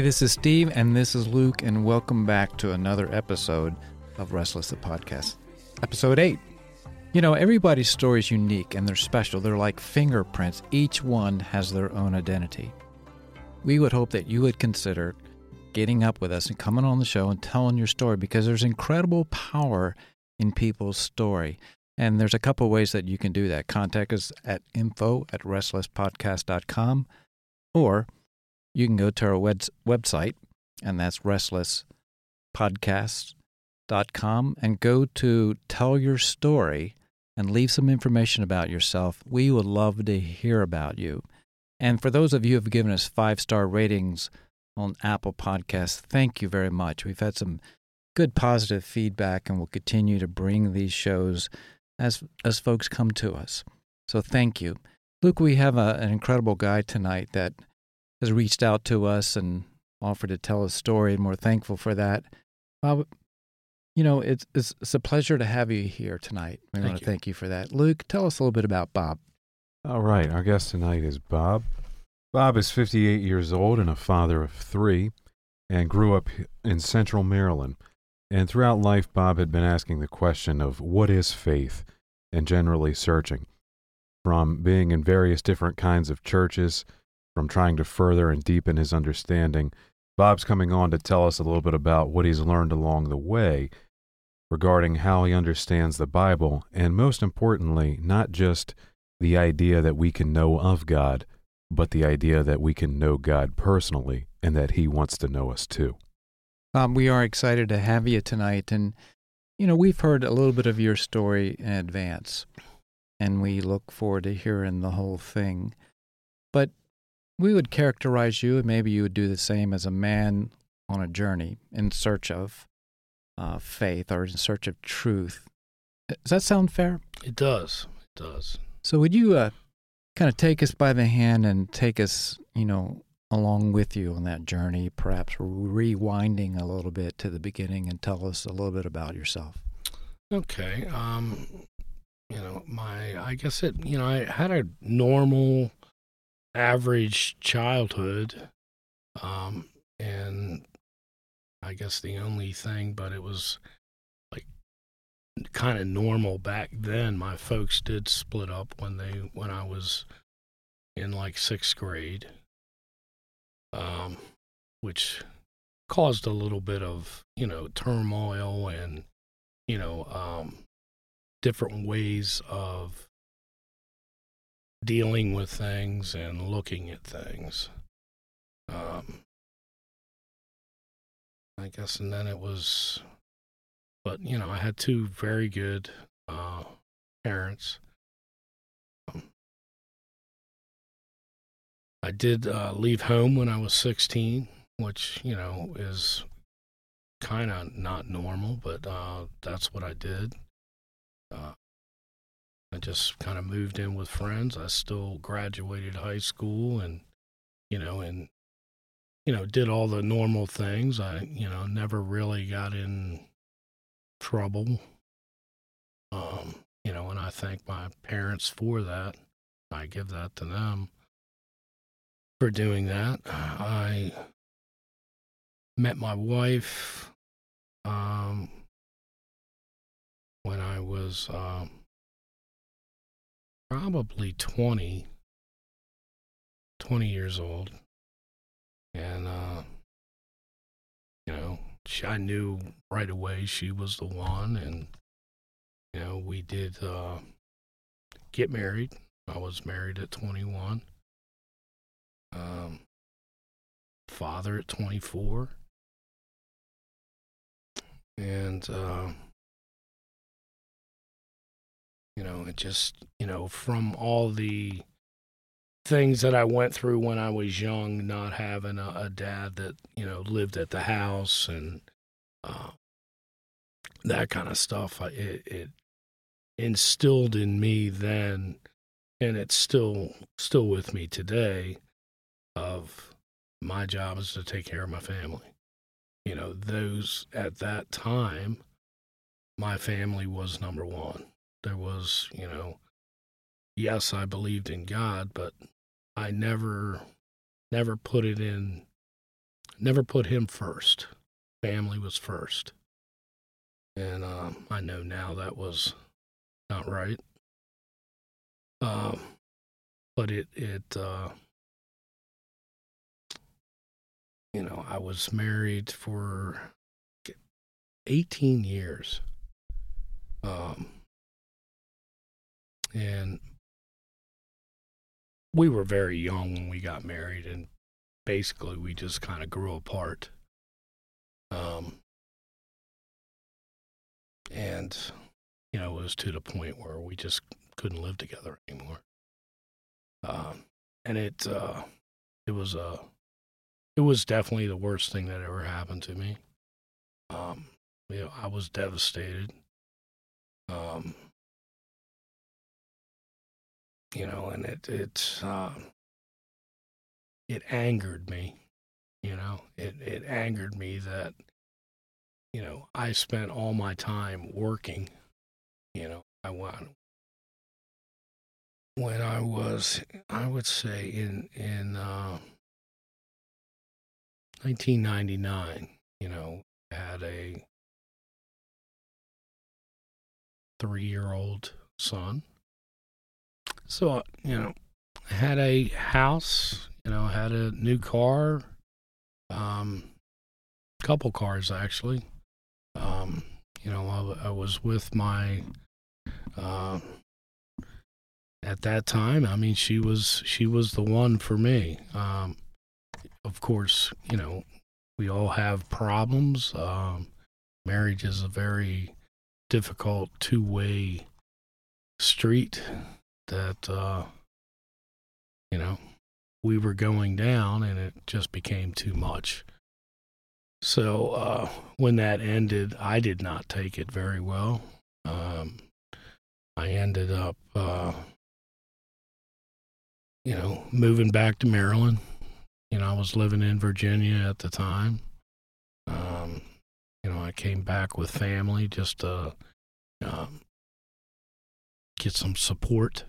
Hey, this is Steve, and this is Luke, and welcome back to another episode of Restless the Podcast, Episode 8. You know, everybody's story is unique, and they're special. They're like fingerprints. Each one has their own identity. We would hope that you would consider getting up with us and coming on the show and telling your story, because there's incredible power in people's story. And there's a couple of ways that you can do that. Contact us at info@restlesspodcast.com, or you can go to our website, and that's restlesspodcast.com, and go to Tell Your Story and leave some information about yourself. We would love to hear about you. And for those of you who have given us 5-star ratings on Apple Podcasts, thank you very much. We've had some good positive feedback, and we'll continue to bring these shows as folks come to us. So thank you. Luke, we have an incredible guy tonight that has reached out to us and offered to tell his story, and we're thankful for that. You know, it's a pleasure to have you here tonight. We want to thank you for that. Luke, tell us a little bit about Bob. All right. Our guest tonight is Bob. Bob is 58 years old and a father of 3, and grew up in Central Maryland. And throughout life, Bob had been asking the question of what is faith, and generally searching. From being in various different kinds of churches, from trying to further and deepen his understanding, Bob's coming on to tell us a little bit about what he's learned along the way regarding how he understands the Bible, and most importantly, not just the idea that we can know of God, but the idea that we can know God personally and that he wants to know us too. We are excited to have you tonight, and you know, we've heard a little bit of your story in advance, and we look forward to hearing the whole thing. But we would characterize you, and maybe you would do the same, as a man on a journey in search of faith or in search of truth. Does that sound fair? It does. It does. So would you kind of take us by the hand and take us, you know, along with you on that journey, perhaps rewinding a little bit to the beginning, and tell us a little bit about yourself? Okay. You know, I had a normal, average childhood, and I guess the only thing, but it was like kind of normal back then. My folks did split up when I was in like 6th grade, which caused a little bit of, you know, turmoil and, you know, different ways of dealing with things and looking at things. I guess, and then it was, but, you know, I had 2 very good parents. I did leave home when I was 16, which, you know, is kind of not normal, but that's what I did. I just kind of moved in with friends. I still graduated high school, and did all the normal things. I, you know, never really got in trouble. You know, and I thank my parents for that. I give that to them for doing that. I met my wife when I was probably 20 years old. And, you know, I knew right away she was the one. And, you know, we did get married. I was married at 21. Father at 24. And, you know, it just, you know, from all the things that I went through when I was young, not having a dad that, you know, lived at the house and that kind of stuff, it instilled in me then, and it's still with me today, of my job is to take care of my family. You know, those at that time, my family was number one. There was, you know, yes, I believed in God, but I never put it in never put him first. Family was first. And I know now that was not right. But you know, I was married for 18 years. And we were very young when we got married, and basically we just kind of grew apart. And, you know, it was to the point where we just couldn't live together anymore. And it was definitely the worst thing that ever happened to me. You know, I was devastated. You know, and it angered me, you know, it angered me that, you know, I spent all my time working. You know, when I was, I would say in 1999, you know, I had a 3-year-old son. So, you know, I had a house, you know, I had a new car, couple cars actually. You know, I was with my, at that time, I mean, she was the one for me. Of course, you know, we all have problems. Marriage is a very difficult two-way street that, you know, we were going down, and it just became too much. So when that ended, I did not take it very well. I ended up, you know, moving back to Maryland. You know, I was living in Virginia at the time. You know, I came back with family just to get some support,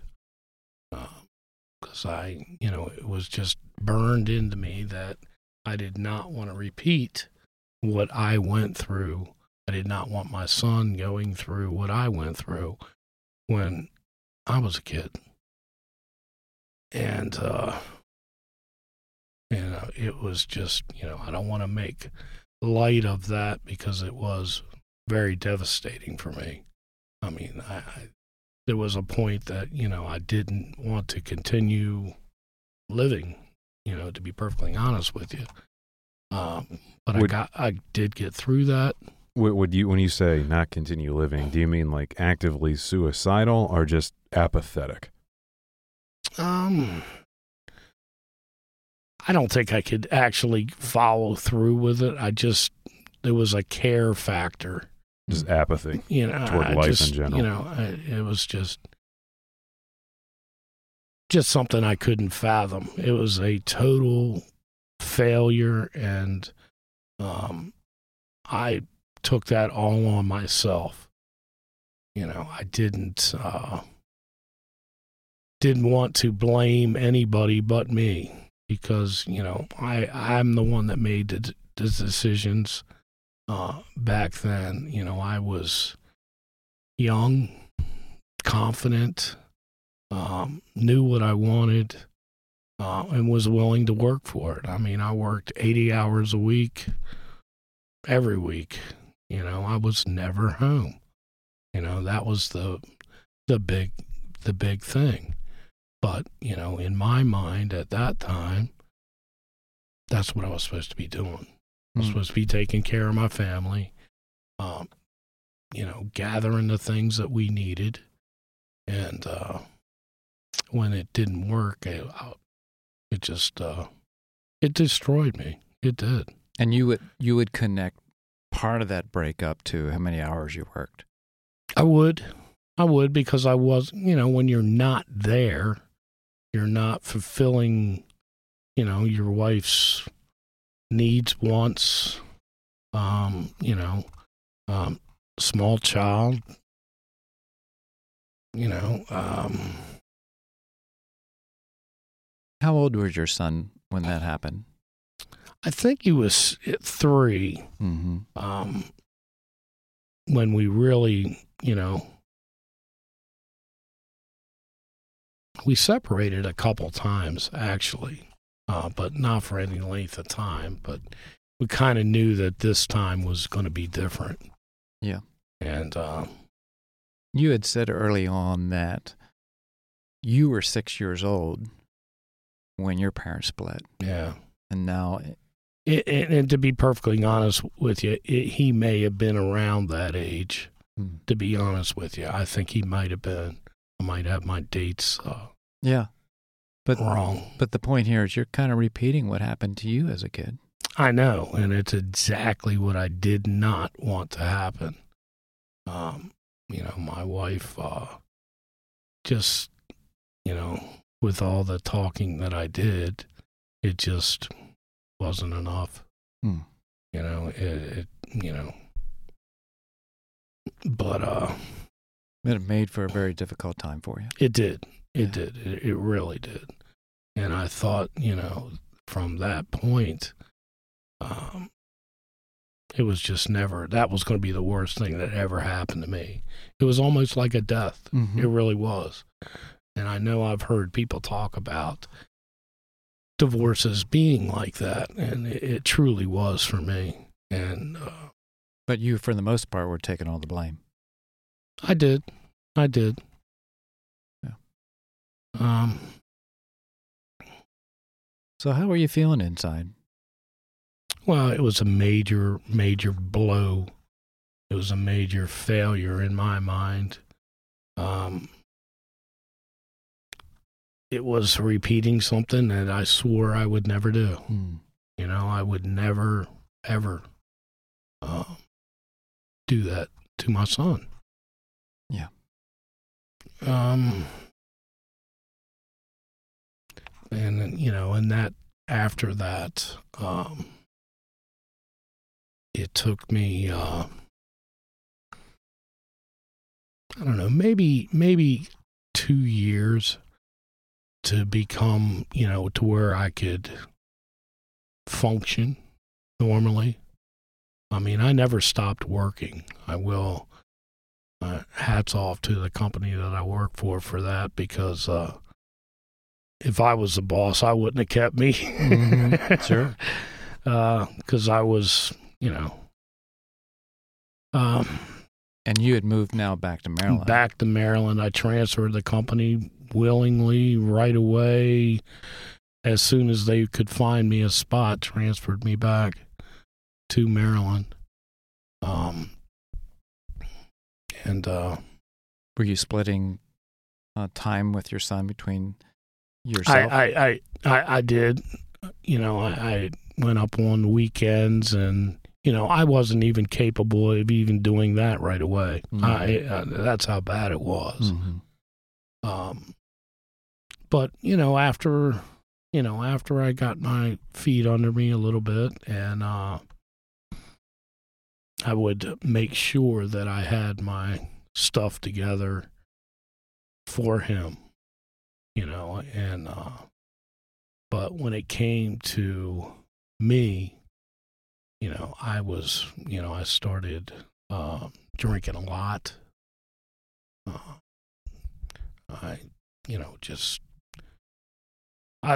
because I, you know, it was just burned into me that I did not want to repeat what I went through. I did not want my son going through what I went through when I was a kid. And, you know, it was just, you know, I don't want to make light of that, because it was very devastating for me. I mean, there was a point that, you know, I didn't want to continue living, you know, to be perfectly honest with you. But I did get through that. Would you, when you say not continue living, do you mean like actively suicidal or just apathetic? I don't think I could actually follow through with it. There was a care factor. Just apathy, you know, toward life in general. You know, it was just something I couldn't fathom. It was a total failure, and I took that all on myself. You know, I didn't want to blame anybody but me, because, you know, I'm the one that made the decisions back then. You know, I was young, confident, knew what I wanted, and was willing to work for it. I mean, I worked 80 hours a week, every week. You know, I was never home. You know, that was the big thing. But, you know, in my mind at that time, that's what I was supposed to be doing. I was supposed to be taking care of my family, you know, gathering the things that we needed. And when it didn't work, it destroyed me. It did. And you would connect part of that breakup to how many hours you worked. I would, because I was, you know, when you're not there, you're not fulfilling, you know, your wife's needs, wants, you know, small child, you know. How old was your son when that happened? I think he was at 3 mm-hmm. When we really, you know, we separated a couple times actually, but not for any length of time. But we kind of knew that this time was going to be different. Yeah. And you had said early on that you were 6 years old when your parents split. Yeah. And now... And to be perfectly honest with you, he may have been around that age, to be honest with you. I think he might have been. I might have my dates wrong. But the point here is you're kind of repeating what happened to you as a kid. I know, and it's exactly what I did not want to happen. You know, my wife just, you know, with all the talking that I did, it just... wasn't enough, you know, it, you know, but, it made for a very difficult time for you. It did. It really did. And I thought, you know, from that point, it was just never, that was going to be the worst thing that ever happened to me. It was almost like a death. Mm-hmm. It really was. And I know I've heard people talk about divorces being like that, and it truly was for me. And but you, for the most part, were taking all the blame. I did. Yeah. So how were you feeling inside? Well, it was a major, major blow. It was a major failure in my mind. It was repeating something that I swore I would never do. You know, I would never, ever do that to my son. Yeah. And, you know, and that, after that, it took me, I don't know, maybe 2 years to become, you know, to where I could function normally. I mean, I never stopped working. I will, hats off to the company that I work for that, because if I was the boss, I wouldn't have kept me. Mm-hmm. Sure. Because I was, you know. And you had moved now back to Maryland. Back to Maryland. I transferred the company willingly right away. As soon as they could find me a spot, transferred me back to Maryland. Were you splitting time with your son between yourself? I did. You know, I went up on weekends, and you know, I wasn't even capable of even doing that right away. Mm-hmm. That's how bad it was. Mm-hmm. But, you know, after I got my feet under me a little bit, and I would make sure that I had my stuff together for him, you know, and but when it came to me, you know, I started drinking a lot.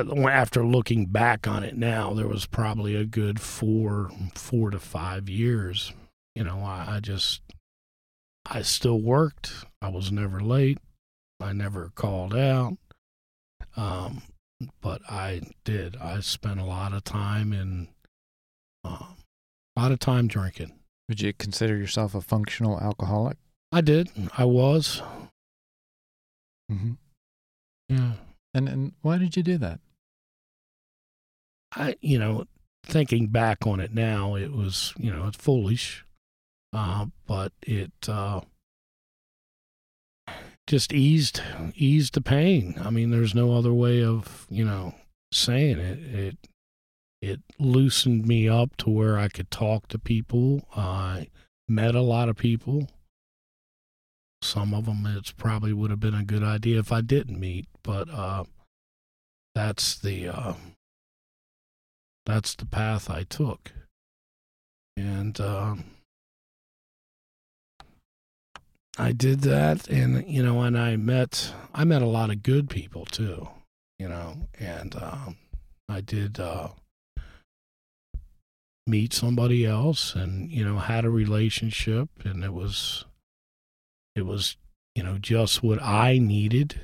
After looking back on it now, there was probably a good four to 5 years. You know, I still worked. I was never late. I never called out. But I did. I spent a lot of time in... a lot of time drinking. Would you consider yourself a functional alcoholic? I did. I was. Mm-hmm. Yeah. And why did you do that? You know, thinking back on it now, it was, you know, it's foolish. But it just eased the pain. I mean, there's no other way of, you know, saying it. It loosened me up to where I could talk to people. I met a lot of people. Some of them it's probably would have been a good idea if I didn't meet, but that's the that's the path I took. And I did that, and and I met a lot of good people too, and I did meet somebody else, and had a relationship, and it was just what I needed.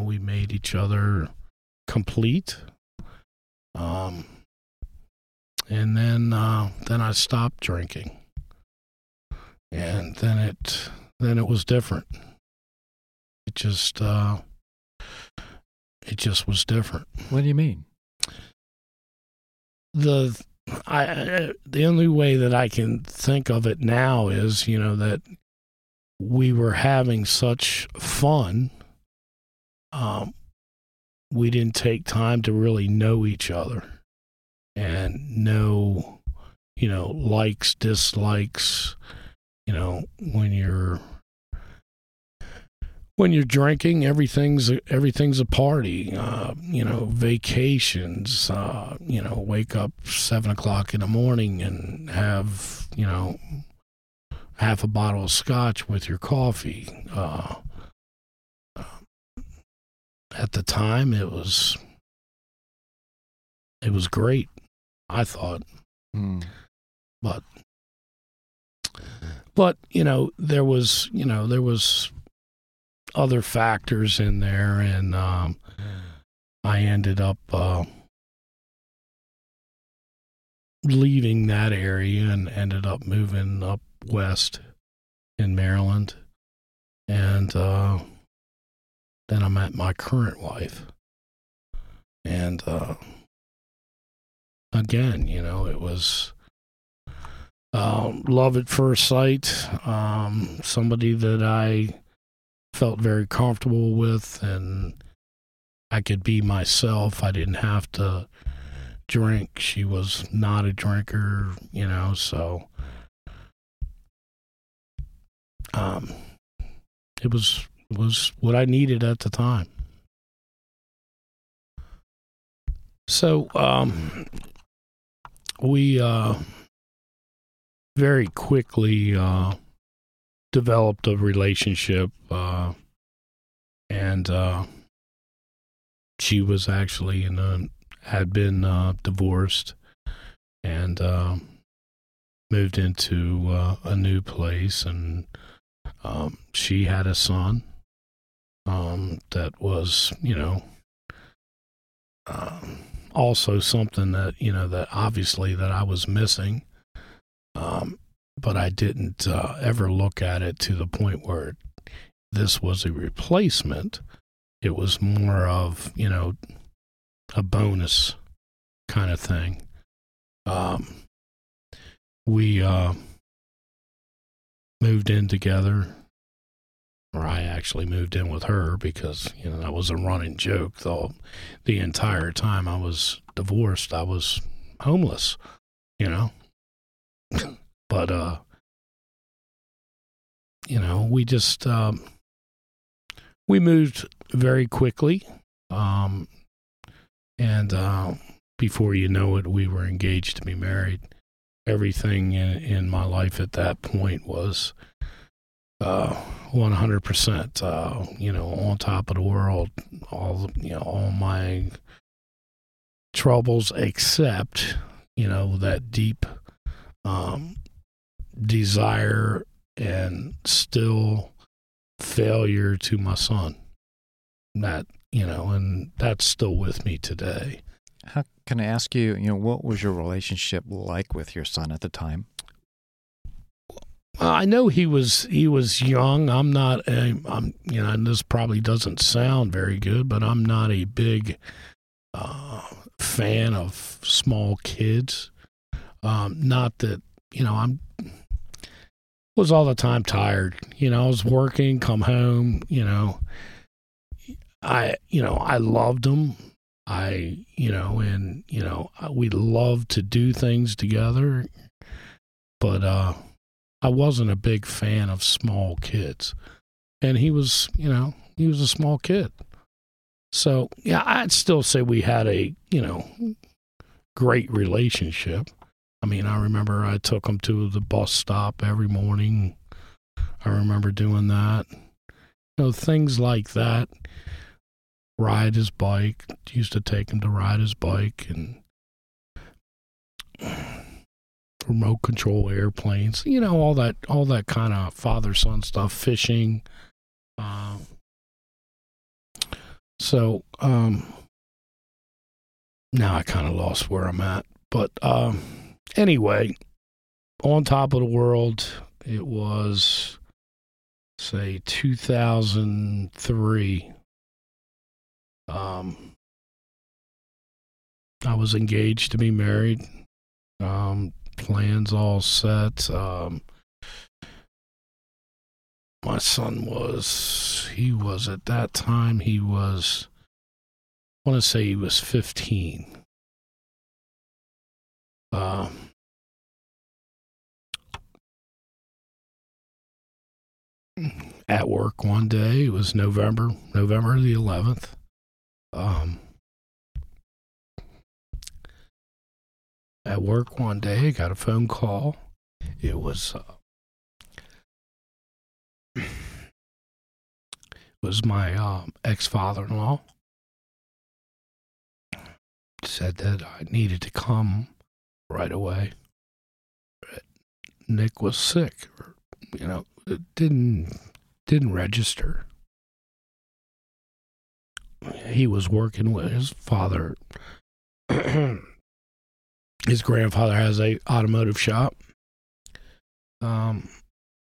We made each other complete. And then I stopped drinking, and then it was different. It just was different. What do you mean? The only way that I can think of it now is, that we were having such fun. We didn't take time to really know each other and know, likes, dislikes. When you're drinking, everything's a party. Vacations. Wake up 7 o'clock in the morning and have half a bottle of scotch with your coffee. At the time, it was great, I thought. But there was other factors in there, and I ended up leaving that area and ended up moving up west in Maryland, and then I met my current wife, and again, it was love at first sight. Somebody that I felt very comfortable with, and I could be myself. I didn't have to drink. She was not a drinker, so it was what I needed at the time. So we very quickly developed a relationship, and she was actually had been divorced, and moved into a new place, and she had a son that was, also something that, that obviously that I was missing, but I didn't ever look at it to the point where this was a replacement. It was more of, a bonus kind of thing. We moved in together, or I actually moved in with her, because, that was a running joke. Though the entire time I was divorced, I was homeless, but, we just, we moved very quickly. And, before you know it, we were engaged to be married. Everything in my life at that point was 100%, on top of the world, all my troubles except, that deep desire and still failure to my son. That, and that's still with me today. How can I ask you, what was your relationship like with your son at the time? I know he was young. I'm not and this probably doesn't sound very good, but I'm not a big fan of small kids. Not that, I was all the time tired. I was working, come home, I loved them. We loved to do things together, but I wasn't a big fan of small kids, and he was a small kid. So yeah, I'd still say we had a great relationship. I mean, I remember I took him to the bus stop every morning. I remember doing that. You know, things like that. Ride his bike. Used to take him to ride his bike and remote control airplanes. You know, all that kind of father-son stuff. Fishing. Now I kind of lost where I'm at. But anyway, on top of the world, it was, say, 2003. I was engaged to be married. Plans all set. My son was at that time, he was 15. At work one day, it was November the 11th. At work one day, I got a phone call. It was my ex-father-in-law. Said that I needed to come right away. Nick was sick. You know, it didn't register. He was working with his father. His grandfather has a automotive shop.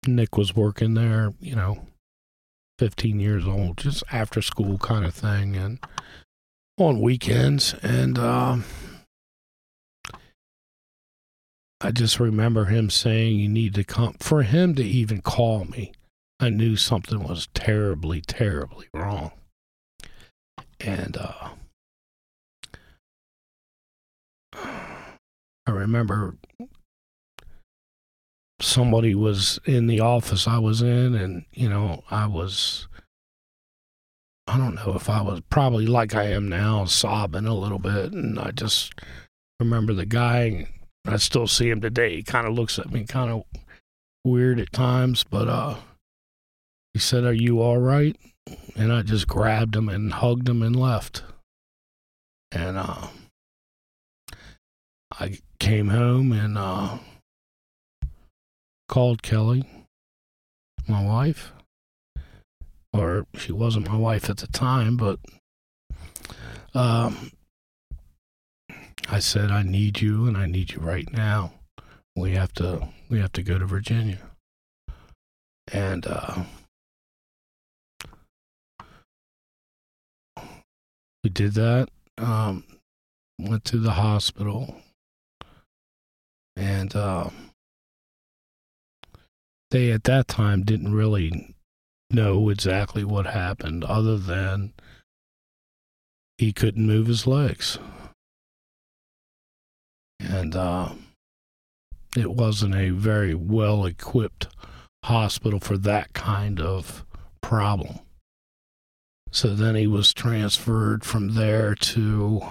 Nick was working there, you know, 15 years old, just after school kind of thing, and on weekends. And I just remember him saying, you need to come. For him to even call me, I knew something was terribly, terribly wrong. And I remember somebody was in the office I was in, and, you know, I don't know if I was probably like I am now, sobbing a little bit. And I just remember the guy, I still see him today. He kind of looks at me kind of weird at times, but he said, "Are you all right?" And I just grabbed him and hugged him and left. And I came home and called Kelly, my wife. Or she wasn't my wife at the time, but I said, "I need you, and I need you right now. We have to go to Virginia." And we did that. Went to the hospital, and they at that time didn't really know exactly what happened, other than he couldn't move his legs. And it wasn't a very well-equipped hospital for that kind of problem. So then he was transferred from there to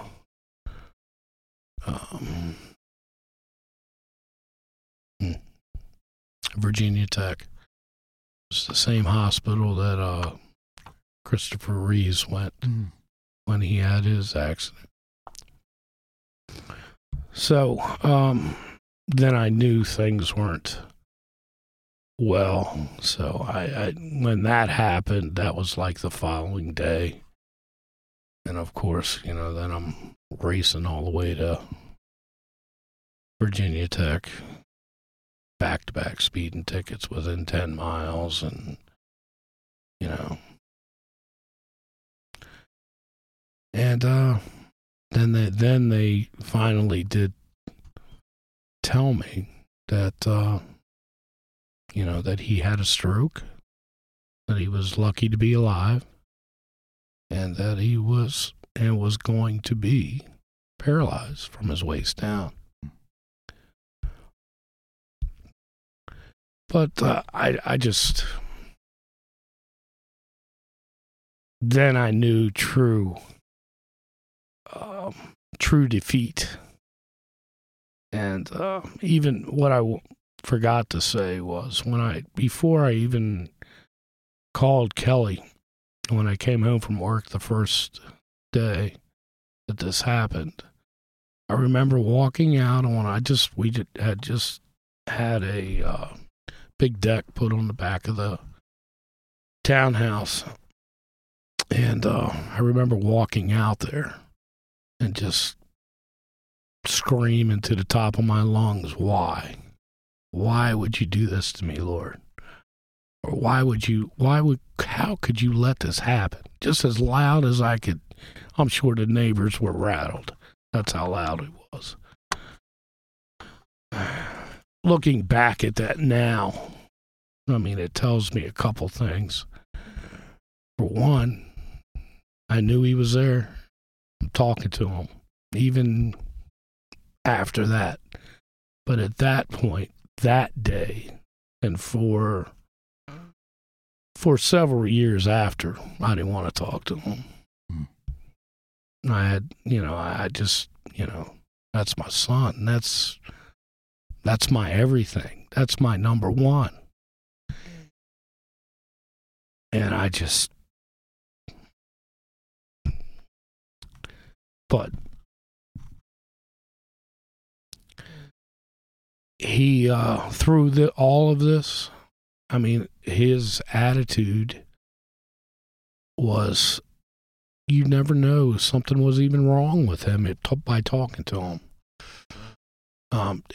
Virginia Tech. It's the same hospital that Christopher Reeves went when he had his accident. So then I knew things weren't well. So I when that happened, that was like the following day. And of course, you know, then I'm racing all the way to Virginia Tech. Back-to-back speeding tickets within 10 miles, and, you know. And then they finally did tell me that, you know, that he had a stroke, that he was lucky to be alive, and that he was going to be paralyzed from his waist down. But I just, then I knew true defeat And even what I forgot to say was before I even called Kelly, when I came home from work the first day that this happened, I remember walking out on, we had a big deck put on the back of the townhouse. And I remember walking out there and just screaming to the top of my lungs, why? Why would you do this to me, Lord? Or how could you let this happen? Just as loud as I could. I'm sure the neighbors were rattled. That's how loud it was. Looking back at that now, I mean, it tells me a couple things. For one, I knew he was there. I'm talking to him, even after that. But at that point, that day, and for several years after, I didn't want to talk to him. I had, that's my son. That's my everything. That's my number one. And I just, but he, through all of this, I mean, his attitude was, you never know, something was even wrong with him by talking to him.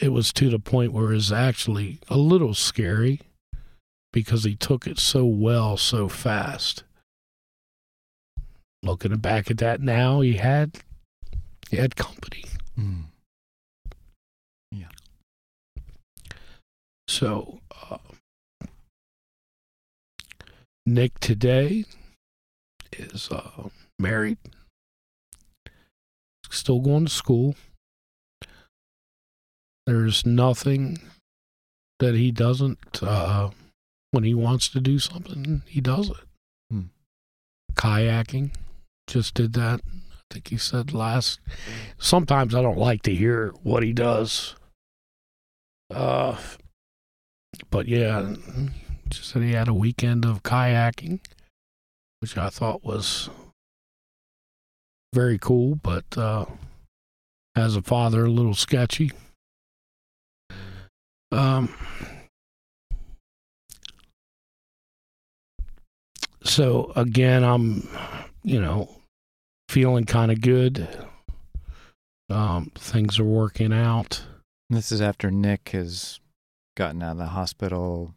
It was to the point where it's actually a little scary because he took it so well, so fast. Looking back at that now, he had company. Mm. Yeah. So, Nick today is married, still going to school. There's nothing that he doesn't, when he wants to do something, he does it. Hmm. Kayaking, just did that. I think he said last. Sometimes I don't like to hear what he does. But yeah, just said he had a weekend of kayaking, which I thought was very cool, but as a father, a little sketchy. So again, I'm, feeling kind of good. Things are working out. This is after Nick has gotten out of the hospital,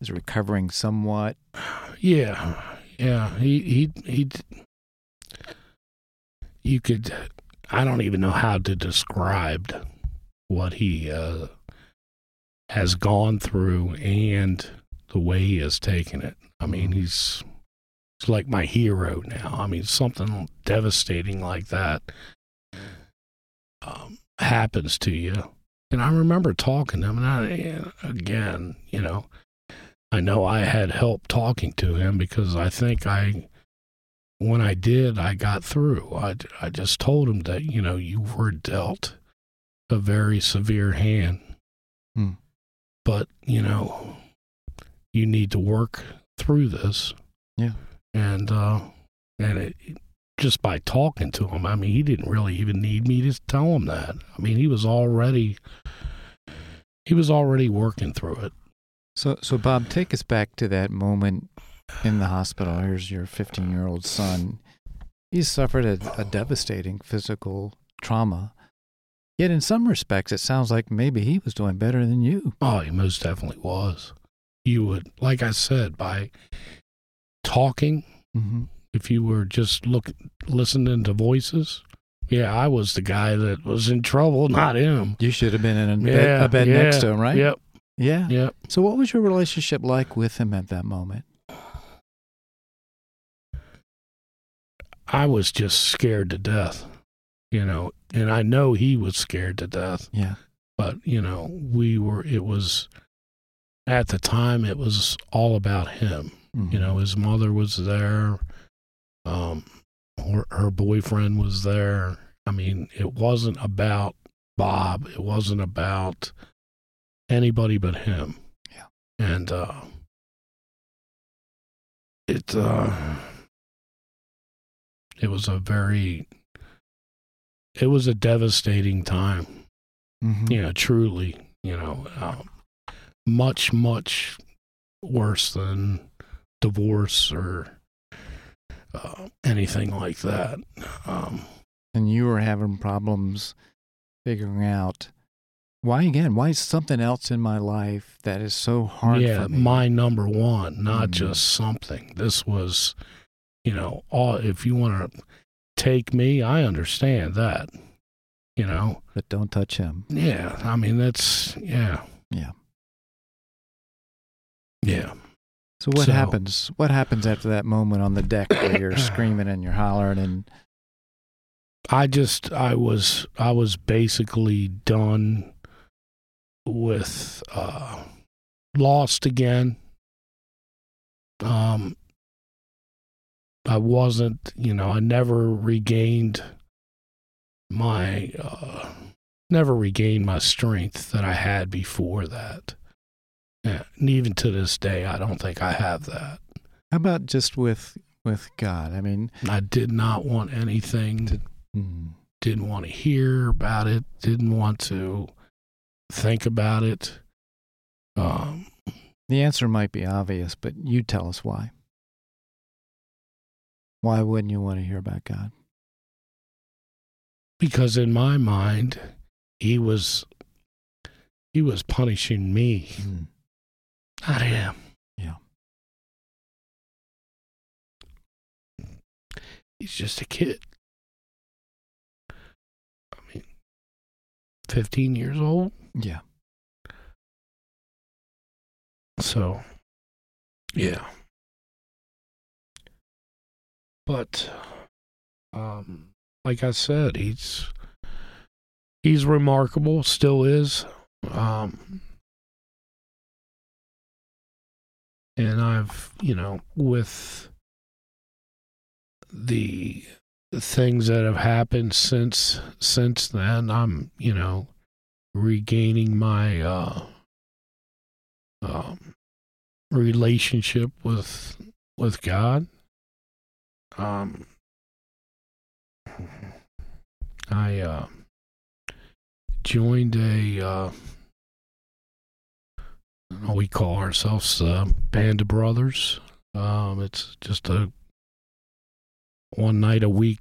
is recovering somewhat. Yeah. Yeah, he you could, I don't even know how to describe what he has gone through and the way he has taken it. I mean, he's like my hero now. I mean, something devastating like that happens to you. And I remember talking to him, and I know I had help talking to him because I think when I did, I got through. I just told him that, you were dealt a very severe hand. Hmm. But, you need to work through this. Yeah. And it, just by talking to him, I mean, he didn't really even need me to tell him that. I mean, he was already working through it. So Bob, take us back to that moment in the hospital. Here's your 15-year-old son. He's suffered a devastating physical trauma. Yet in some respects, it sounds like maybe he was doing better than you. Oh, he most definitely was. You would, like I said, by talking, mm-hmm. if you were just listening to voices. Yeah, I was the guy that was in trouble, not him. You should have been in a bed next to him, right? Yep. Yeah. Yep. So what was your relationship like with him at that moment? I was just scared to death, and I know he was scared to death. Yeah. But, at the time, it was all about him. Mm-hmm. His mother was there. Her boyfriend was there. I mean, it wasn't about Bob. It wasn't about anybody but him. Yeah. And it was a very, it was a devastating time. Mm-hmm. You know, truly, you know, much, much worse than divorce or anything like that. And you were having problems figuring out why is something else in my life that is so hard for me? Yeah, my number one, not just something. This was, you know, all, if you want to take me, I understand that, you know. But don't touch him. Yeah, I mean, that's, yeah. Yeah. Yeah. So what happens? What happens after that moment on the deck where you're screaming and you're hollering and... I was basically done with, lost again. I wasn't, you know, I never regained my, strength that I had before that. Yeah, and even to this day, I don't think I have that. How about just with God? I mean, I did not want anything to... Didn't want to hear about it. Didn't want to think about it. The answer might be obvious, but you tell us why. Why wouldn't you want to hear about God? Because in my mind, he was punishing me, not him. Yeah. He's just a kid. 15 years old? Yeah. So, yeah. But, like I said, he's remarkable, still is. And I've, you know, with the things that have happened since then, I'm, you know, regaining my relationship with God. I joined a we call ourselves Band of Brothers. It's just a one night a week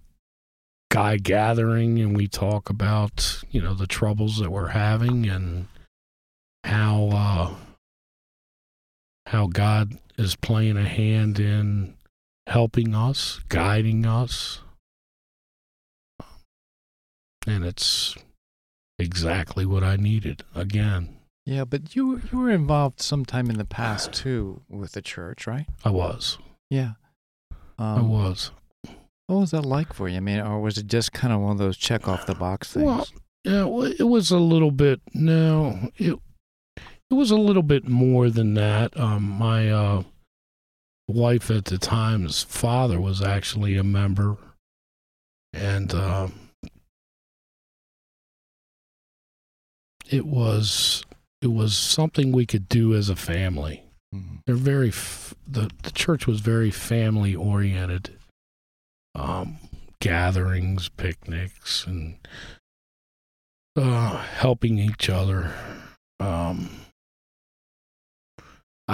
guy gathering, and we talk about, you know, the troubles that we're having and how God is playing a hand in helping us, guiding us. And it's exactly what I needed again. Yeah, but you were involved sometime in the past too with the church, right? I was. Yeah. I was. What was that like for you? I mean, or was it just kind of one of those check-off-the-box things? Well, yeah, it was a little bit, no, it was a little bit more than that. My wife at the time's father was actually a member, and it was something we could do as a family. Mm-hmm. They're very, the church was very family-oriented. Gatherings, picnics, and helping each other.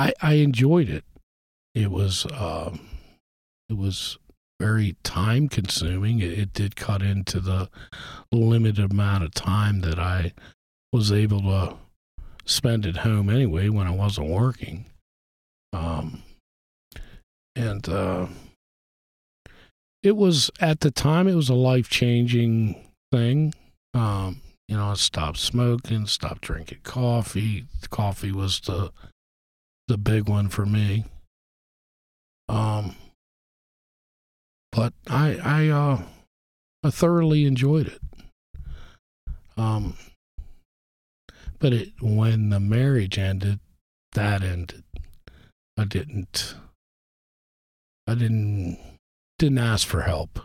I enjoyed it. It was very time consuming. It did cut into the limited amount of time that I was able to spend at home anyway when I wasn't working. It was, at the time, it was a life-changing thing. You know, I stopped smoking, stopped drinking coffee. Coffee was the big one for me. But I thoroughly enjoyed it. But when the marriage ended, that ended. I didn't ask for help.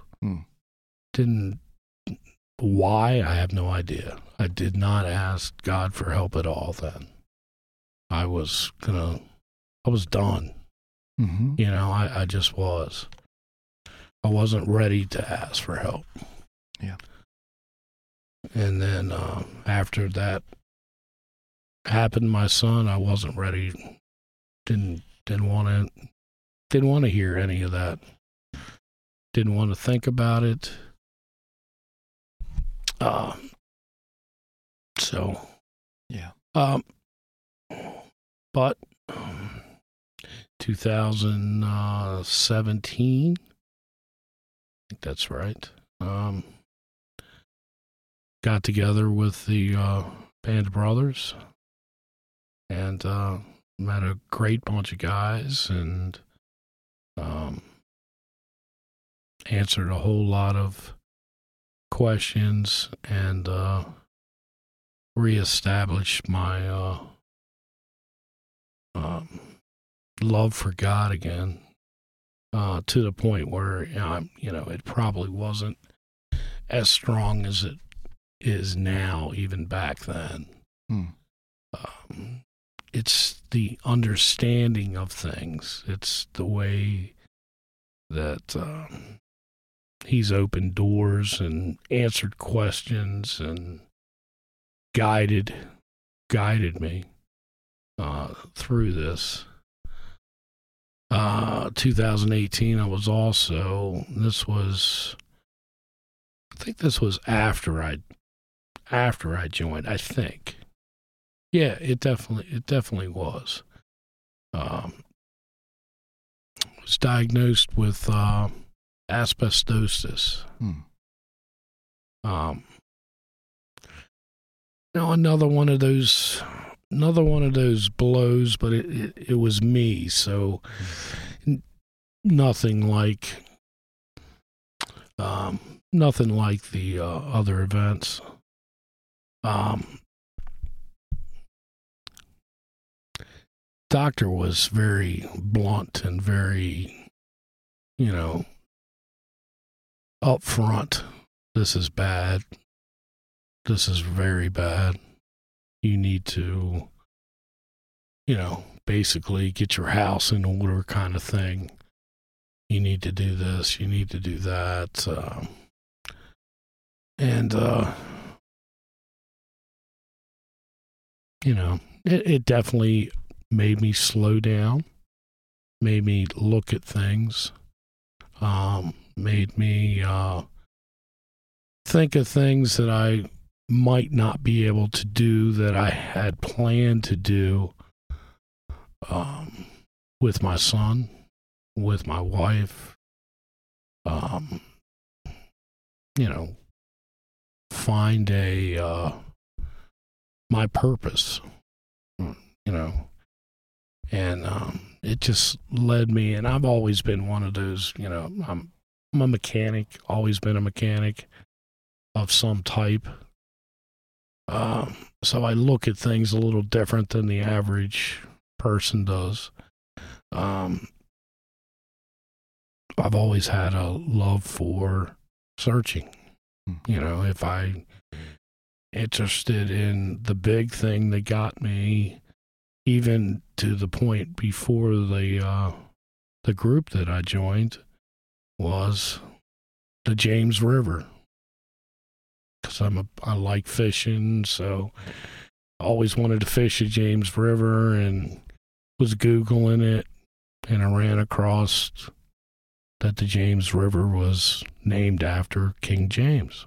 Didn't Why? I have no idea. I did not ask God for help at all then. I was done. Mm-hmm. You know, I just was. I wasn't ready to ask for help. Yeah. And then after that happened, my son, I wasn't ready. Didn't want to hear any of that. Didn't want to think about it. Yeah. But 2017, I think that's right. Got together with the Band of Brothers and met a great bunch of guys and answered a whole lot of questions and reestablished my love for God again, to the point where, you know, it probably wasn't as strong as it is now, even back then. It's the understanding of things. It's the way that he's opened doors and answered questions and guided me through this. 2018, I think this was after I joined, I think. Yeah, it definitely was. I was diagnosed with asbestosis. Now another one of those blows, but it was me, so nothing like the other events. Doctor was very blunt and very, you know, upfront. This is bad. This is very bad. You need to, you know, basically get your house in order, kind of thing. You need to do this. You need to do that. You know, it definitely made me slow down, made me look at things, made me think of things that I might not be able to do that I had planned to do with my son, with my wife, you know, find my purpose, you know, and it just led me. And I've always been one of those, you know, I'm a mechanic, always been a mechanic of some type. So I look at things a little different than the average person does. I've always had a love for searching. You know, if I'm interested in the big thing that got me, even to the point before the group that I joined, was the James River. Because I like fishing, so I always wanted to fish the James River and was Googling it, and I ran across that the James River was named after King James.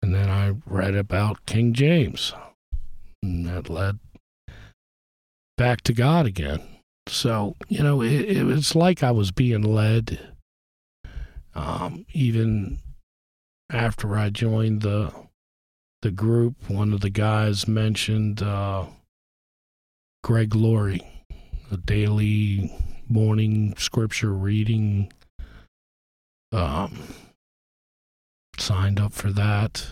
And then I read about King James, and that led back to God again. So, you know, it's like I was being led, even after I joined the group. One of the guys mentioned Greg Laurie, a daily morning scripture reading. Signed up for that.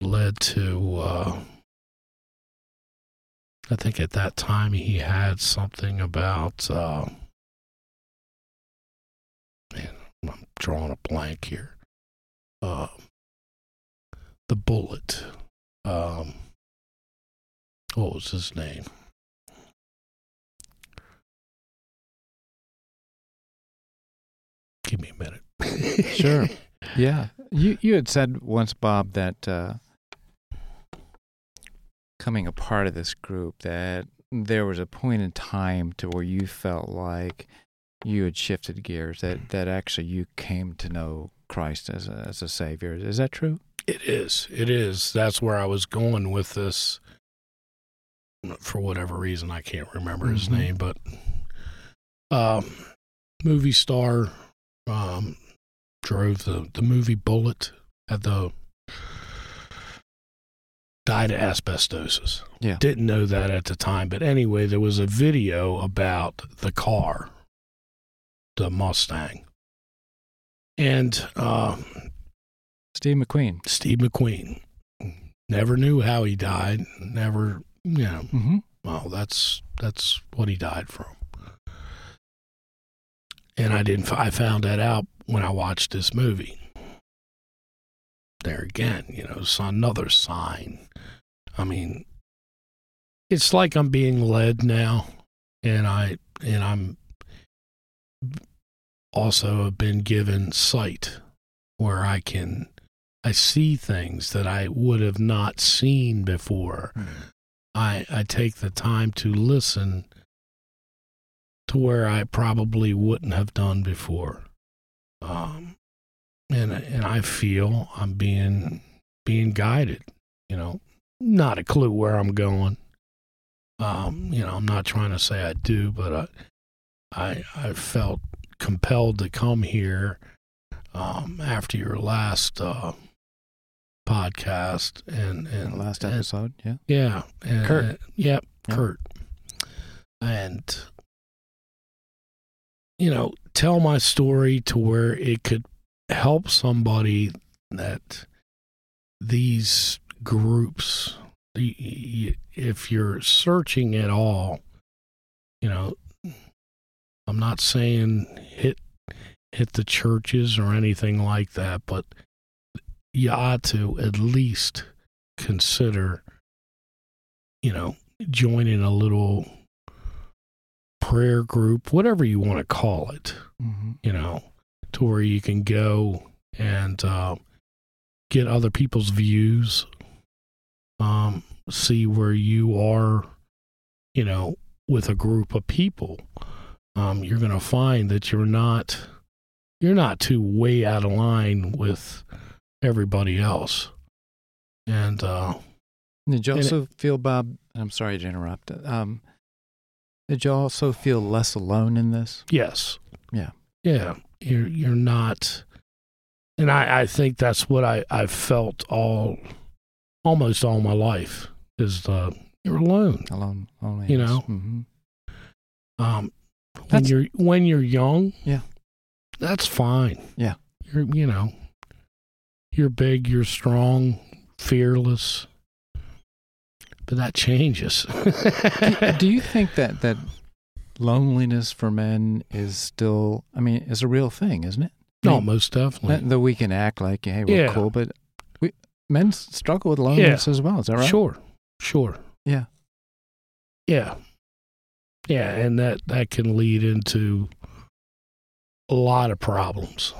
Led to, I think at that time he had something about, man, I'm drawing a blank here. the Bullet. What was his name? Give me a minute. Sure. Yeah. You had said once, Bob, that coming a part of this group, that there was a point in time to where you felt like you had shifted gears, that actually you came to know Christ as a Savior. Is that true? It is. That's where I was going with this. For whatever reason, I can't remember his name, but movie star drove the movie Bullet, died of asbestosis. Yeah. Didn't know that at the time, but anyway, there was a video about the car, the Mustang, and Steve McQueen. Never knew how he died. Never. Yeah. Mm-hmm. Well, that's what he died from. And I found that out when I watched this movie. There again, it's another sign. I mean, it's like I'm being led now, and I'm also have been given sight where I see things that I would have not seen before. Mm. I take the time to listen to where I probably wouldn't have done before. And I feel I'm being guided, not a clue where I'm going. I'm not trying to say I do, but I felt compelled to come here after your last podcast and last episode, and Kurt, Kurt, and tell my story to where it could help somebody. That these groups, if you're searching at all, I'm not saying hit the churches or anything like that, but you ought to at least consider, joining a little prayer group, whatever you want to call it, to where you can go and get other people's views, see where you are, with a group of people. You're going to find that you're not too way out of line with everybody else. And did you also feel, Bob, I'm sorry to interrupt, did you also feel less alone in this? Yes. Yeah. You're not, and I think that's what I felt almost all my life, is you're alone. Alone. Yes. When you're young, yeah, that's fine. Yeah. You're you're big, you're strong, fearless, but that changes. Do you think that loneliness for men is still, is a real thing, isn't it? No, most definitely. That we can act like, hey, we're cool, but men struggle with loneliness as well, is that right? Sure. Yeah, and that can lead into a lot of problems.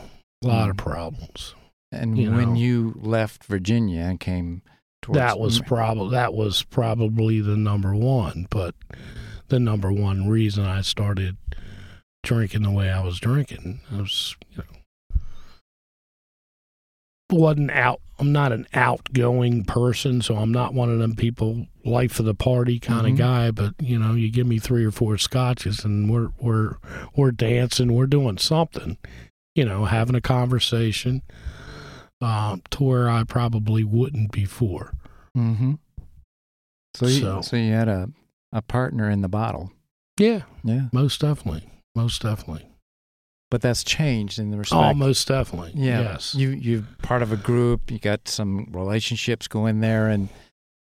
And when you left Virginia and came towards... That was probably the number one, but the number one reason I started drinking the way I was drinking. I was, I'm not an outgoing person, so I'm not one of them people, life of the party kind of guy, but, you give me 3 or 4 scotches and we're dancing, we're doing something, having a conversation. To where I probably wouldn't before. Mm-hmm. So you had a partner in the bottle. Yeah. Most definitely. But that's changed in the respect. Oh, most definitely. Yeah. Yes. You're part of a group. You got some relationships going there, and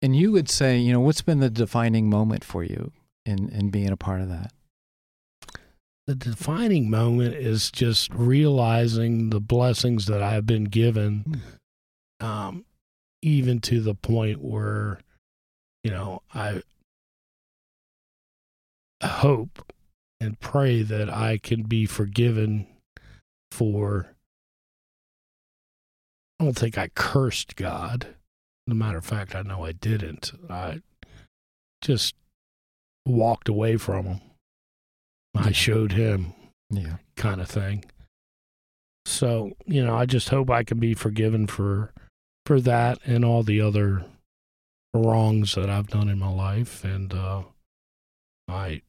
you would say, what's been the defining moment for you in being a part of that? The defining moment is just realizing the blessings that I've been given, even to the point where, you know, I hope and pray that I can be forgiven for, I don't think I cursed God. As a matter of fact, I know I didn't. I just walked away from him. I showed him, kind of thing. So, you know, I just hope I can be forgiven for that and all the other wrongs that I've done in my life. And I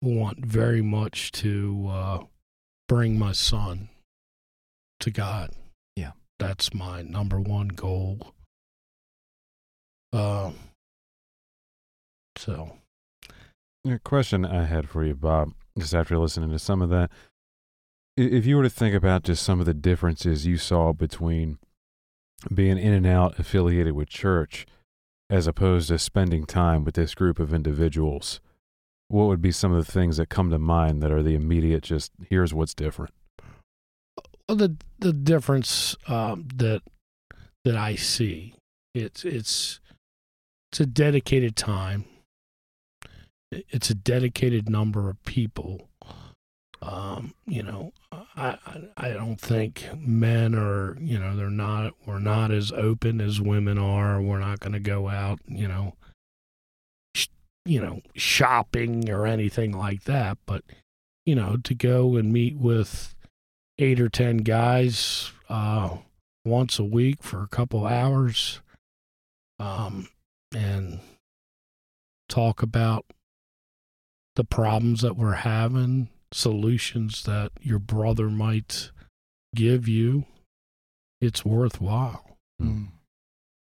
want very much to bring my son to God. Yeah. That's my number one goal. So... A question I had for you, Bob, just after listening to some of that, if you were to think about just some of the differences you saw between being in and out affiliated with church as opposed to spending time with this group of individuals, what would be some of the things that come to mind that are the immediate, just here's what's different? Well, the difference that I see, it's a dedicated time. It's a dedicated number of people. You know, I don't think men are, you know, we're not as open as women are. We're not going to go out, shopping or anything like that. But, you know, to go and meet with 8 or 10 guys once a week for a couple hours and talk about the problems that we're having, solutions that your brother might give you, it's worthwhile. Mm.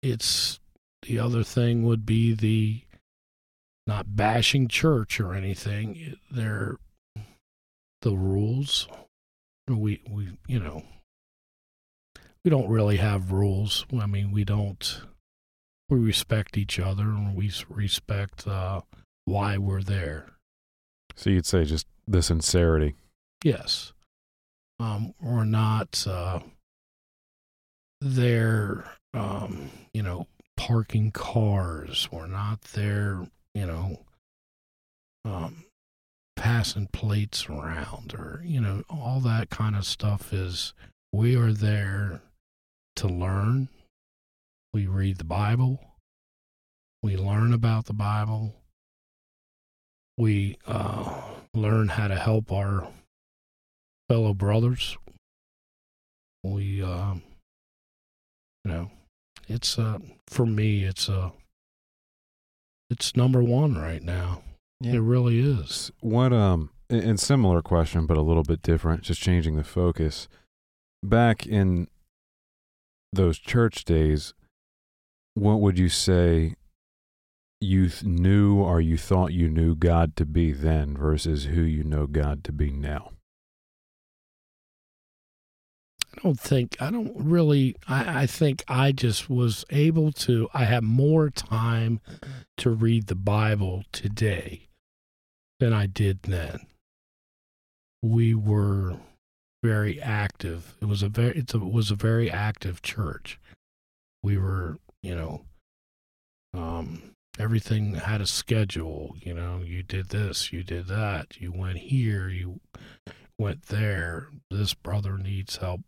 It's the other thing would be the not bashing church or anything. They're the rules. We don't really have rules. I mean, we respect each other and we respect why we're there. So you'd say just the sincerity. Yes. We're not there, parking cars. We're not there, passing plates around or, all that kind of stuff is we are there to learn. We read the Bible. We learn about the Bible. We learn how to help our fellow brothers. We, it's for me, it's number one right now. Yeah. It really is. What and similar question, but a little bit different. Just changing the focus. Back in those church days, what would you say you knew or you thought you knew God to be then versus who you know God to be now? I think I just was able to, I have more time to read the Bible today than I did then. We were very active. It was a very active church. We were, everything had a schedule, you did this, you did that, you went here, you went there, this brother needs help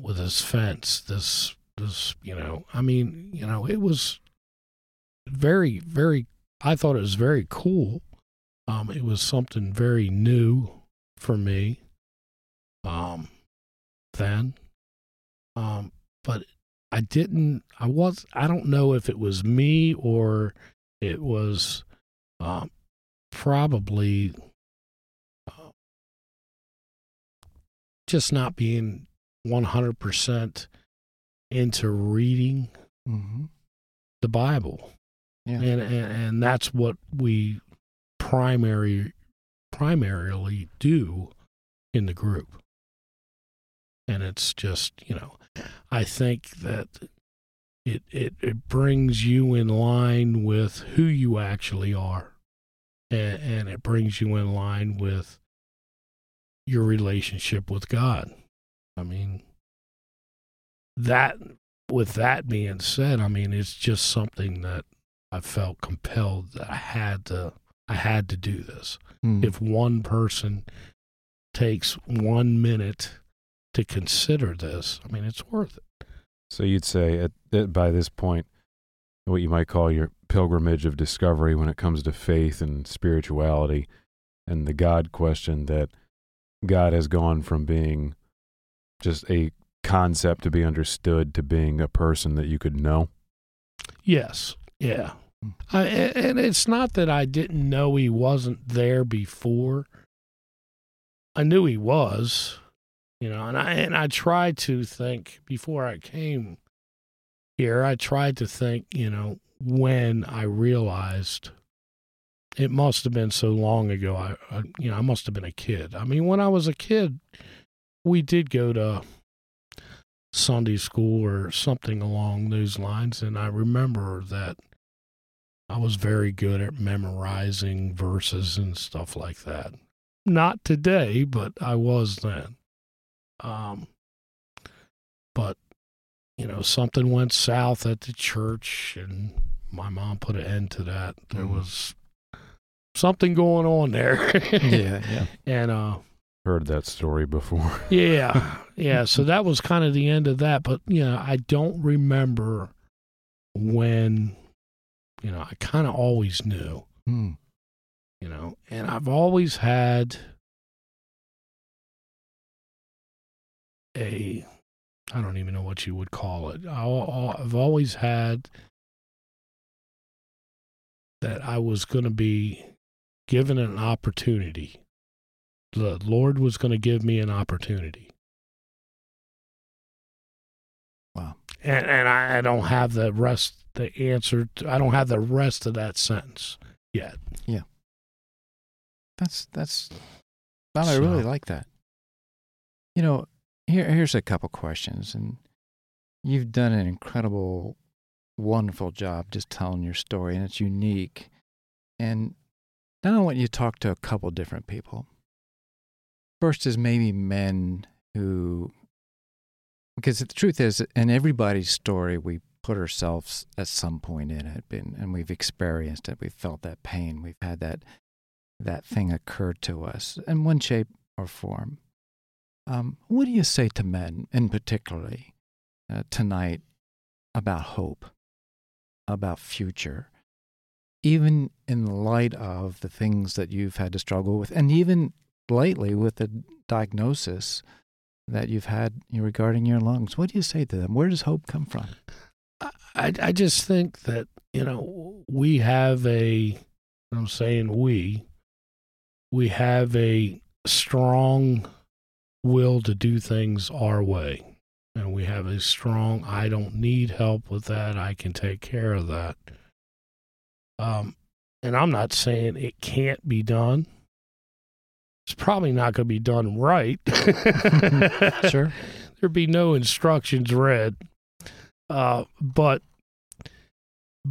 with his fence, it was very, very, I thought it was very cool. It was something very new for me then. But I don't know if it was me or it was probably just not being 100% into reading the Bible. Yeah. And that's what we primarily do in the group. And it's just, I think that it brings you in line with who you actually are and it brings you in line with your relationship with God. I mean, that, with that being said, I mean, it's just something that I felt compelled that I had to do this. Mm. If one person takes 1 minute to consider this, I mean, it's worth it. So you'd say at by this point, what you might call your pilgrimage of discovery when it comes to faith and spirituality and the God question, that God has gone from being just a concept to be understood to being a person that you could know? Yes. Yeah. And it's not that I didn't know he wasn't there before. I knew he was, you know, and I tried to think before I came here, I tried to think, you know, when I realized it must have been so long ago. I must have been a kid. I mean, when I was a kid, we did go to Sunday school or something along those lines. And I remember that I was very good at memorizing verses and stuff like that. Not today, but I was then. But, you know, something went south at the church, and my mom put an end to that. There was something going on there. Yeah. And, heard that story before. Yeah. So that was kind of the end of that. But, you know, I don't remember when, you know, I kind of always knew, you know, and I've always had I don't even know what you would call it. I've always had that I was going to be given an opportunity. The Lord was going to give me an opportunity. Wow. And I don't have I don't have the rest of that sentence yet. Yeah. That's I really like that. You know, here's a couple questions, and you've done an incredible, wonderful job just telling your story, and it's unique. And now I want you to talk to a couple different people. First is maybe men who, because the truth is, in everybody's story, we put ourselves at some point in it, and we've experienced it. We've felt that pain. We've had that thing occur to us in one shape or form. What do you say to men, and particularly tonight, about hope, about future, even in light of the things that you've had to struggle with, and even lately with the diagnosis that you've had regarding your lungs? What do you say to them? Where does hope come from? I just think that, you know, we have a strong will to do things our way. And we have a strong, I don't need help with that. I can take care of that. And I'm not saying it can't be done. It's probably not going to be done right. Sure. There'd be no instructions read. But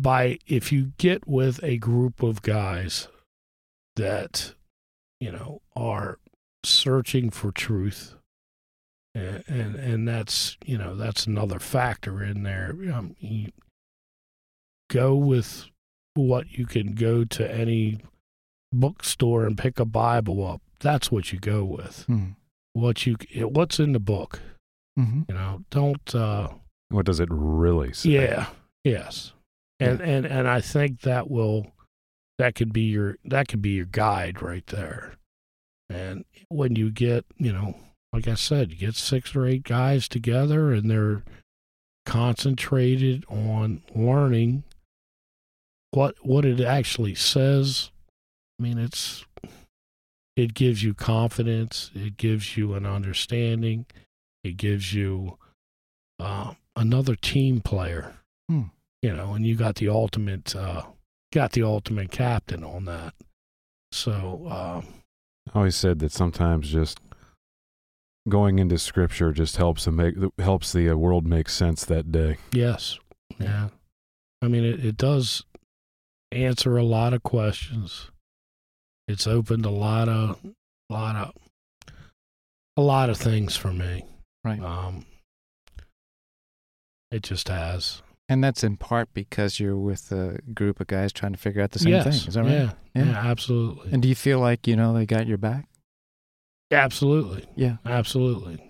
if you get with a group of guys that, you know, are searching for truth, and that's, you know, that's another factor in there. You go with what you can. Go to any bookstore and pick a Bible up. That's what you go with. Mm. What's in the book. Mm-hmm. You know, don't. What does it really say? Yeah. Yes. And I think that could be your guide right there. And when you get, you know, like I said, you get 6 or 8 guys together and they're concentrated on learning what it actually says. I mean, it gives you confidence. It gives you an understanding. It gives you another team player. Hmm. You know, and you got the ultimate captain on that. So I always said that sometimes just going into Scripture just helps the world make sense that day. Yes. Yeah. I mean, it does answer a lot of questions. It's opened a lot of things for me. Right. It just has. And that's in part because you're with a group of guys trying to figure out the same thing. Is that right? Yeah, absolutely. And do you feel like, they got your back? Absolutely. Yeah. Absolutely.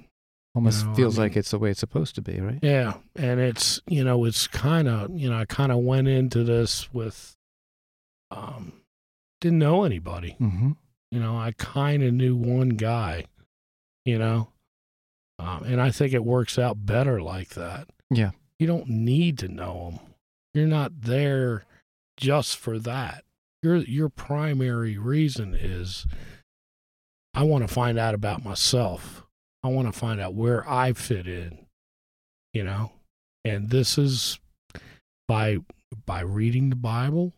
Almost feels like it's the way it's supposed to be, right? Yeah. And I kind of went into this with, didn't know anybody. Mm-hmm. I kind of knew one guy, and I think it works out better like that. Yeah. You don't need to know them. You're not there just for that. Your primary reason is I want to find out about myself. I want to find out where I fit in, And this is by reading the Bible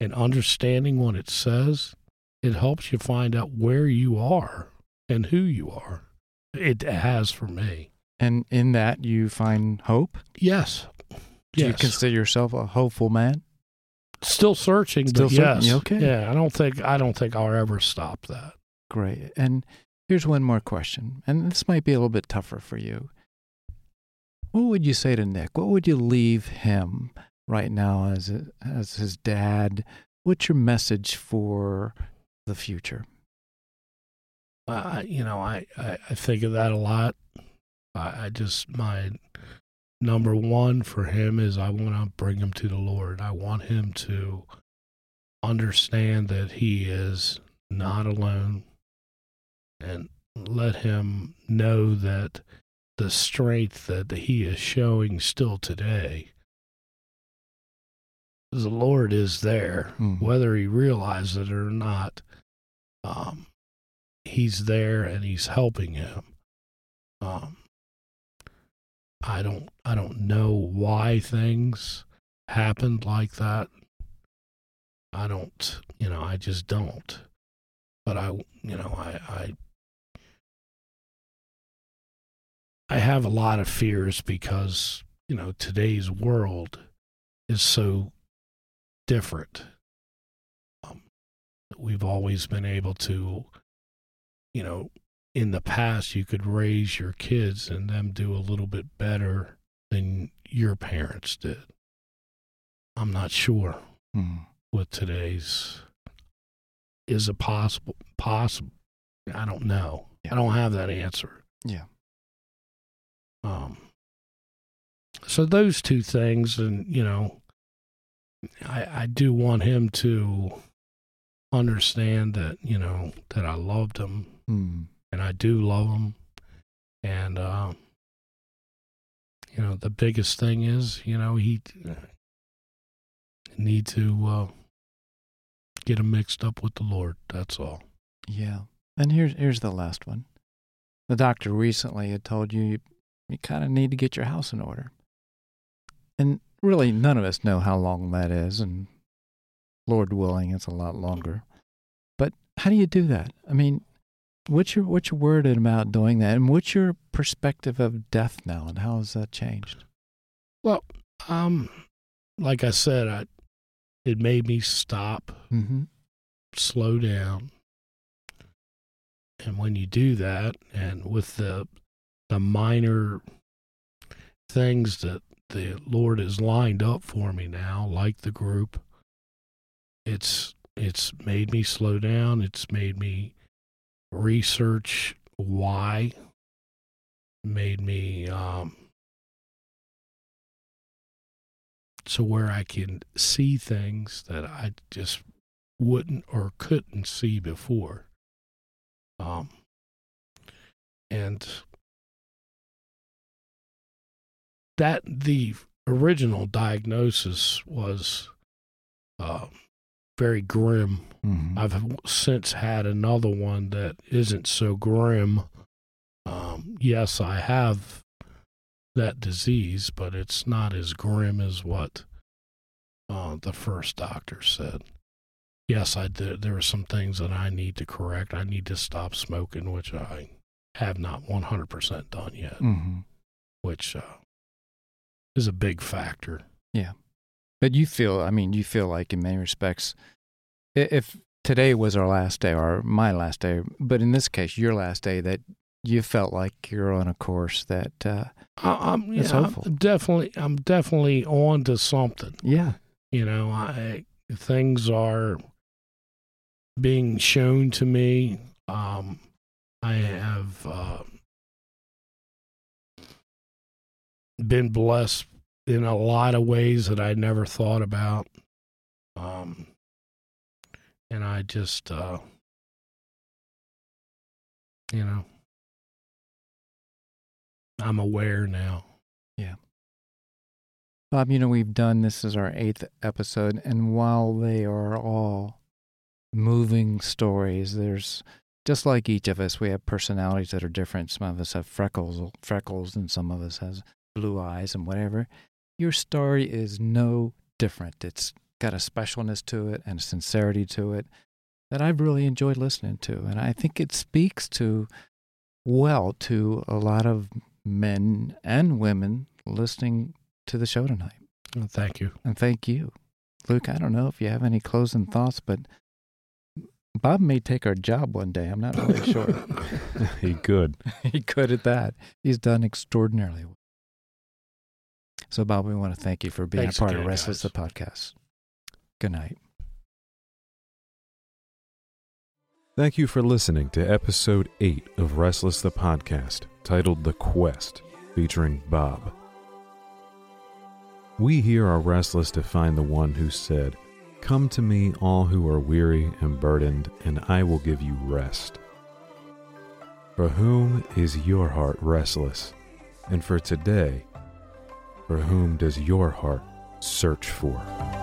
and understanding what it says, it helps you find out where you are and who you are. It has for me. And in that, you find hope? Yes. Do you consider yourself a hopeful man? Still searching, but yes. Okay. Yeah, I don't think I'll ever stop that. Great. And here's one more question, and this might be a little bit tougher for you. What would you say to Nick? What would you leave him right now as his dad? What's your message for the future? I think of that a lot. My number one for him is I want to bring him to the Lord. I want him to understand that he is not alone and let him know that the strength that he is showing still today, the Lord is there, whether he realizes it or not. He's there and he's helping him. I don't know why things happened like that. I just don't. But I have a lot of fears because, today's world is so different. We've always been able to, in the past, you could raise your kids and them do a little bit better than your parents did. I'm not sure with today's. Is it possible? I don't know. Yeah. I don't have that answer. Yeah. So those two things, and I do want him to understand that that I loved him. Mm. And I do love them. And, the biggest thing is, he need to get him mixed up with the Lord. That's all. Yeah. And here's the last one. The doctor recently had told you kind of need to get your house in order. And really, none of us know how long that is. And Lord willing, it's a lot longer. But how do you do that? I mean, what's your word about doing that, and what's your perspective of death now, and how has that changed? Well, like I said, it made me stop, slow down, and when you do that, and with the minor things that the Lord has lined up for me now, like the group, it's made me slow down. It's made me research why, made me so where I can see things that I just wouldn't or couldn't see before. And that the original diagnosis was very grim. Mm-hmm. I've since had another one that isn't so grim. Yes, I have that disease, but it's not as grim as what the first doctor said. Yes, I did. There are some things that I need to correct. I need to stop smoking, which I have not 100% done yet, which is a big factor. Yeah. But you feel like in many respects, if today was our last day, or my last day, but in this case, your last day, that you felt like you're on a course that is hopeful. I'm definitely on to something. Yeah. You know, things are being shown to me. I have been blessed in a lot of ways that I never thought about. And I just, I'm aware now. Yeah. Bob, we've done, this is our 8th episode, and while they are all moving stories, there's, just like each of us, we have personalities that are different. Some of us have freckles, and some of us has blue eyes and whatever. Your story is no different. It's got a specialness to it and a sincerity to it that I've really enjoyed listening to. And I think it speaks to a lot of men and women listening to the show tonight. Well, thank you. And thank you. Luke, I don't know if you have any closing thoughts, but Bob may take our job one day. I'm not really sure. He could. He could at that. He's done extraordinarily well. So, Bob, we want to thank you for being a part of Restless the Podcast. Good night. Thank you for listening to Episode 8 of Restless the Podcast, titled The Quest, featuring Bob. We here are restless to find the one who said, "Come to me, all who are weary and burdened, and I will give you rest." For whom is your heart restless? And for today, for whom does your heart search for?